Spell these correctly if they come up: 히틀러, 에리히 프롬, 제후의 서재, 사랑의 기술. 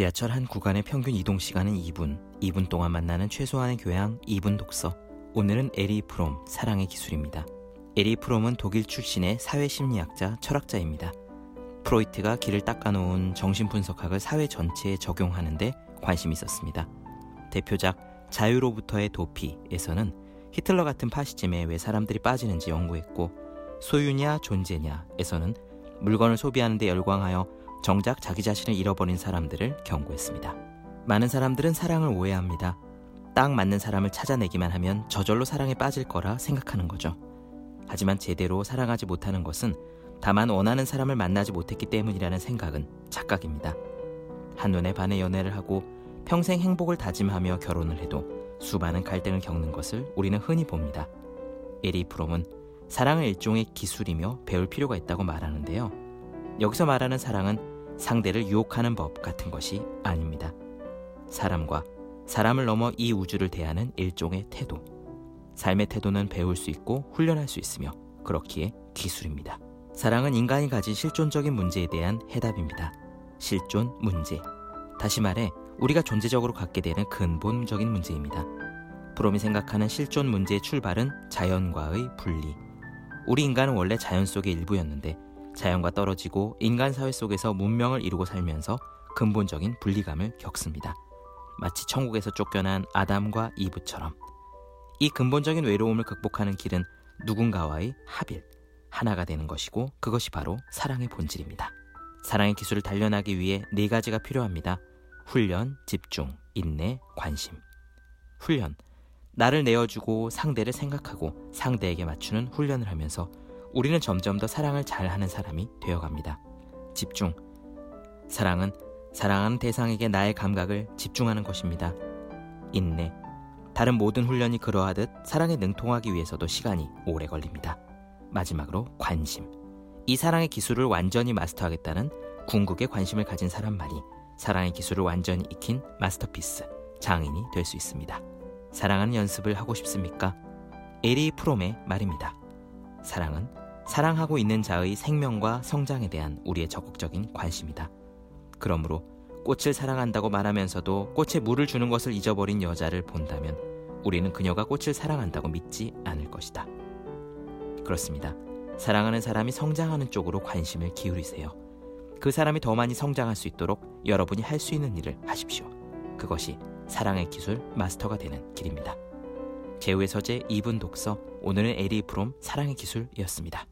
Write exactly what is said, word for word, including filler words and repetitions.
지하철 한 구간의 평균 이동시간은 이 분, 이 분 동안 만나는 최소한의 교양, 이 분 독서. 오늘은 에리히 프롬, 사랑의 기술입니다. 에리히 프롬은 독일 출신의 사회심리학자, 철학자입니다. 프로이트가 길을 닦아놓은 정신분석학을 사회 전체에 적용하는데 관심이 있었습니다. 대표작 자유로부터의 도피에서는 히틀러 같은 파시즘에 왜 사람들이 빠지는지 연구했고, 소유냐 존재냐에서는 물건을 소비하는 데 열광하여 정작 자기 자신을 잃어버린 사람들을 경고했습니다. 많은 사람들은 사랑을 오해합니다. 딱 맞는 사람을 찾아내기만 하면 저절로 사랑에 빠질 거라 생각하는 거죠. 하지만 제대로 사랑하지 못하는 것은 다만 원하는 사람을 만나지 못했기 때문이라는 생각은 착각입니다. 한눈에 반해 연애를 하고 평생 행복을 다짐하며 결혼을 해도 수많은 갈등을 겪는 것을 우리는 흔히 봅니다. 에리히 프롬은 사랑을 일종의 기술이며 배울 필요가 있다고 말하는데요. 여기서 말하는 사랑은 상대를 유혹하는 법 같은 것이 아닙니다. 사람과 사람을 넘어 이 우주를 대하는 일종의 태도. 삶의 태도는 배울 수 있고 훈련할 수 있으며 그렇기에 기술입니다. 사랑은 인간이 가진 실존적인 문제에 대한 해답입니다. 실존 문제. 다시 말해 우리가 존재적으로 갖게 되는 근본적인 문제입니다. 프롬이 생각하는 실존 문제의 출발은 자연과의 분리. 우리 인간은 원래 자연 속의 일부였는데 자연과 떨어지고 인간 사회 속에서 문명을 이루고 살면서 근본적인 분리감을 겪습니다. 마치 천국에서 쫓겨난 아담과 이브처럼. 이 근본적인 외로움을 극복하는 길은 누군가와의 합일, 하나가 되는 것이고 그것이 바로 사랑의 본질입니다. 사랑의 기술을 단련하기 위해 네 가지가 필요합니다. 훈련, 집중, 인내, 관심. 훈련. 나를 내어주고 상대를 생각하고 상대에게 맞추는 훈련을 하면서 우리는 점점 더 사랑을 잘하는 사람이 되어갑니다. 집중. 사랑은 사랑하는 대상에게 나의 감각을 집중하는 것입니다. 인내. 다른 모든 훈련이 그러하듯 사랑에 능통하기 위해서도 시간이 오래 걸립니다. 마지막으로 관심. 이 사랑의 기술을 완전히 마스터하겠다는 궁극의 관심을 가진 사람만이 사랑의 기술을 완전히 익힌 마스터피스, 장인이 될 수 있습니다. 사랑하는 연습을 하고 싶습니까? 에리히 프롬의 말입니다. 사랑은 사랑하고 있는 자의 생명과 성장에 대한 우리의 적극적인 관심이다. 그러므로 꽃을 사랑한다고 말하면서도 꽃에 물을 주는 것을 잊어버린 여자를 본다면 우리는 그녀가 꽃을 사랑한다고 믿지 않을 것이다. 그렇습니다. 사랑하는 사람이 성장하는 쪽으로 관심을 기울이세요. 그 사람이 더 많이 성장할 수 있도록 여러분이 할 수 있는 일을 하십시오. 그것이 사랑의 기술 마스터가 되는 길입니다. 제후의 서재 이 분 독서, 오늘은 에리히 프롬 사랑의 기술이었습니다.